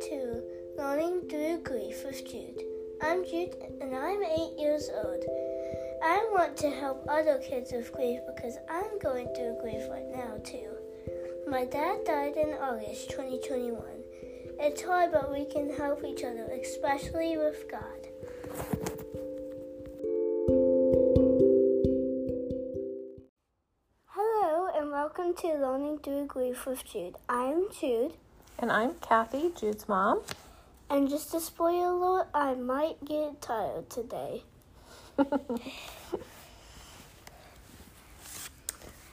Welcome to Learning Through Grief with Jude. I'm Jude and I'm 8 years old. I want to help other kids with grief because I'm going through grief right now too. My dad died in August 2021. It's hard, but we can help each other, especially with God. Hello and welcome to Learning Through Grief with Jude. I'm Jude. And I'm Kathy, Jude's mom. And just a spoiler alert, I might get tired today.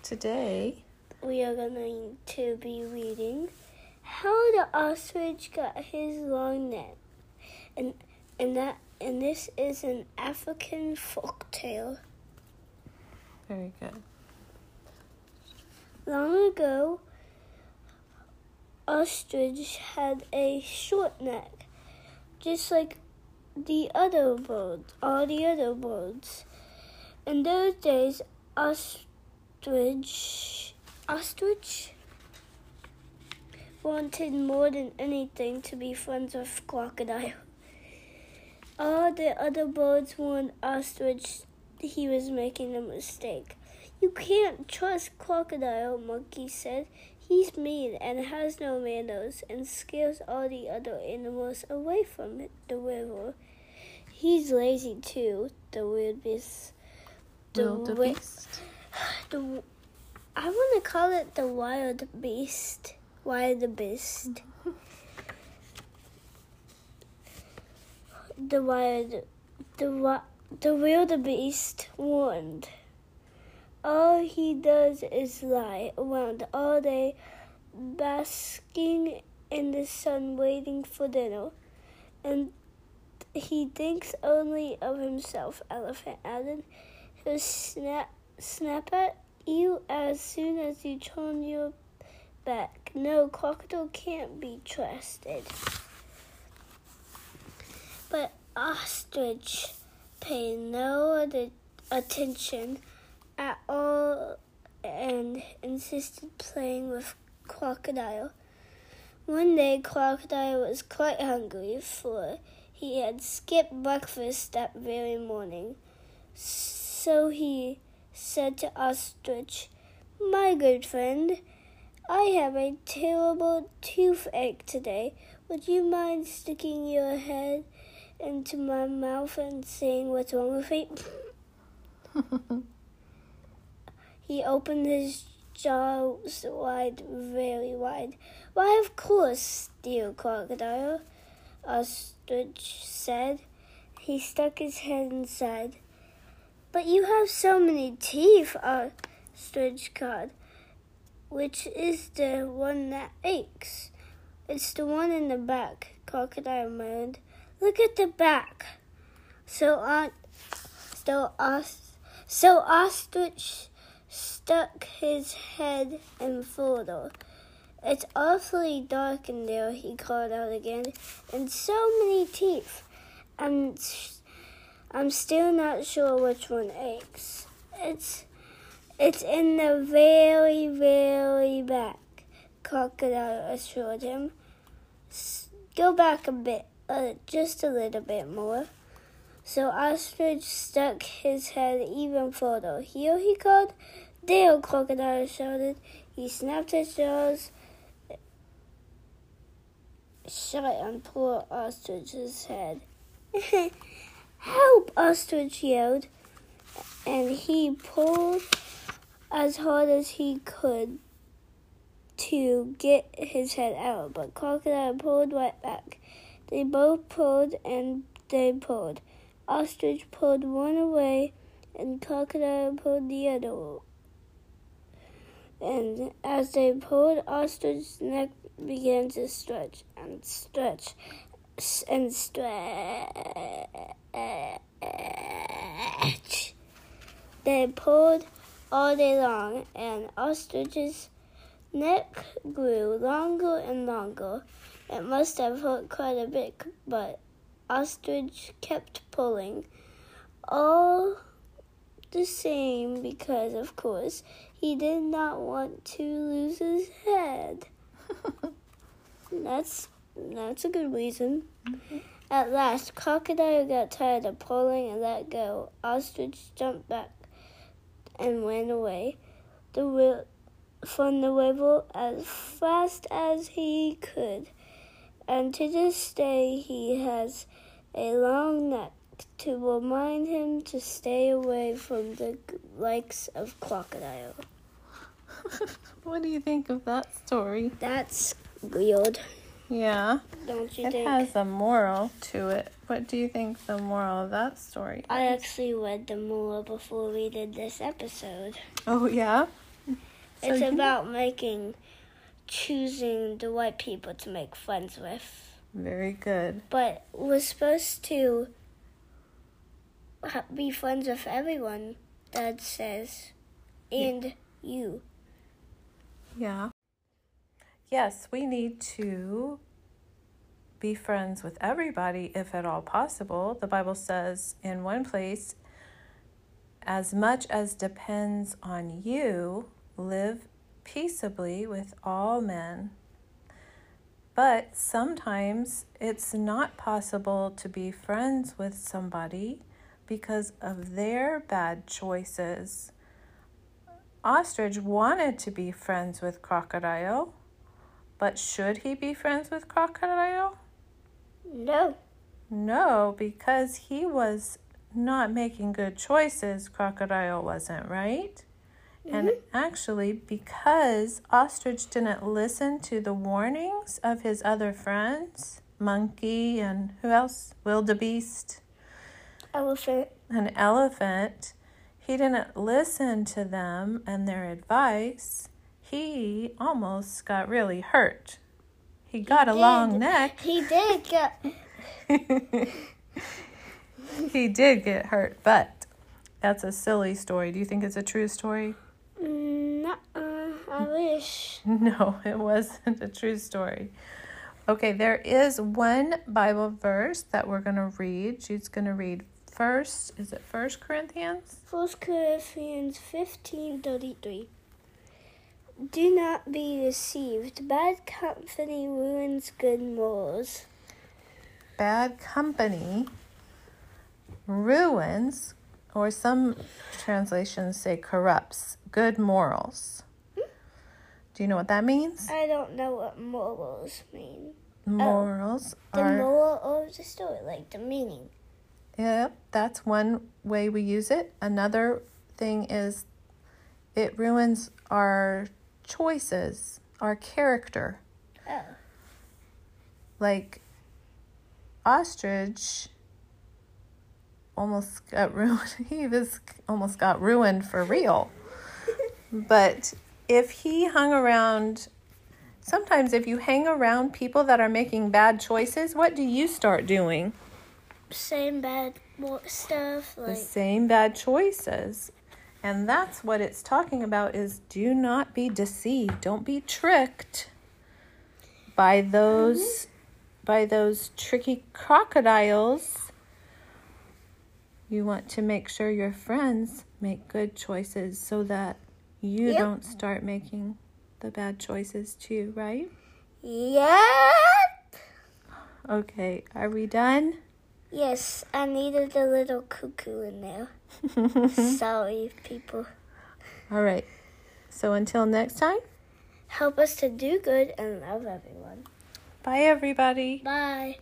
Today, we are going to be reading How the Ostrich Got His Long Neck. And this is an African folk tale. Very good. Long ago, ostrich had a short neck, just like all the other birds. In those days, ostrich wanted more than anything to be friends with crocodile. All the other birds warned ostrich he was making a mistake. "You can't trust crocodile," monkey said. "He's mean and has no manners and scares all the other animals away from the river. He's lazy too," the weird beast. I want to call it the wild beast. The wild beast warned. "All he does is lie around all day, basking in the sun, waiting for dinner. And he thinks only of himself," Elephant added. "He'll snap at you as soon as you turn your back. No, crocodile can't be trusted." But ostrich paid no attention at all and insisted playing with crocodile. One day, crocodile was quite hungry, for he had skipped breakfast that very morning. So he said to ostrich, "My good friend, I have a terrible toothache today. Would you mind sticking your head into my mouth and seeing what's wrong with it?" He opened his jaws wide, very wide. "Why, of course, dear crocodile," ostrich said. He stuck his head inside. "But you have so many teeth," ostrich called. "Which is the one that aches?" "It's the one in the back," crocodile moaned. "Look at the back." So ostrich stuck his head in further. "It's awfully dark in there," he called out again, "and so many teeth. I'm still not sure which one aches. It's in the very, very back," crocodile assured him. "Go back a bit, just a little bit more." So ostrich stuck his head even further. "Here," he called. "There," crocodile shouted. He snapped his jaws shut on poor ostrich's head. "Help!" ostrich yelled, and he pulled as hard as he could to get his head out, but crocodile pulled right back. They both pulled and they pulled. Ostrich pulled one away, and crocodile pulled the other. And as they pulled, ostrich's neck began to stretch and stretch and stretch. They pulled all day long, and ostrich's neck grew longer and longer. It must have hurt quite a bit, but ostrich kept pulling all the same because, of course, he did not want to lose his head. That's That's a good reason. Mm-hmm. At last, Crocodile got tired of pulling and let go. Ostrich jumped back and went away from the river as fast as he could. And to this day, he has a long neck to remind him to stay away from the likes of Crocodile. What do you think of that story? That's weird. Yeah. Don't you think? It has a moral to it. What do you think the moral of that story is? I actually read the moral before we did this episode. Oh, yeah? It's about choosing the right people to make friends with. Very good. But we're supposed to be friends with everyone, Dad says, and you. Yeah. Yes, we need to be friends with everybody, if at all possible. The Bible says in one place, as much as depends on you, live peaceably with all men. But sometimes it's not possible to be friends with somebody because of their bad choices. Ostrich wanted to be friends with Crocodile. But should he be friends with Crocodile? No. No, because he was not making good choices. Crocodile wasn't, right? Mm-hmm. And actually, because Ostrich didn't listen to the warnings of his other friends, Monkey and who else? Wildebeest. Elephant. An elephant. He didn't listen to them and their advice. He almost got really hurt. He got a long neck. He did get... He did get hurt, but that's a silly story. Do you think it's a true story? No, I wish. No, it wasn't a true story. Okay, there is one Bible verse that we're going to read. Jude's going to read first. Is it First Corinthians? 1 Corinthians 15:33. Do not be deceived. Bad company ruins good morals. Bad company ruins, or some translations say corrupts, good morals. Hmm? Do you know what that means? I don't know what morals mean. Morals are... The moral of the story, like the meaning. Yep, that's one way we use it. Another thing is it ruins our choices, our character. Oh. Like, Ostrich almost got ruined. He was almost got ruined for real. But if he hung around, sometimes if you hang around people that are making bad choices, what do you start doing? Same bad stuff. Like... The same bad choices. And that's what it's talking about is do not be deceived. Don't be tricked by those tricky crocodiles. You want to make sure your friends make good choices so that you don't start making the bad choices too, right? Yep. Okay, are we done? Yes, I needed a little cuckoo in there. Sorry, people. All right. So until next time. Help us to do good and love everyone. Bye, everybody. Bye.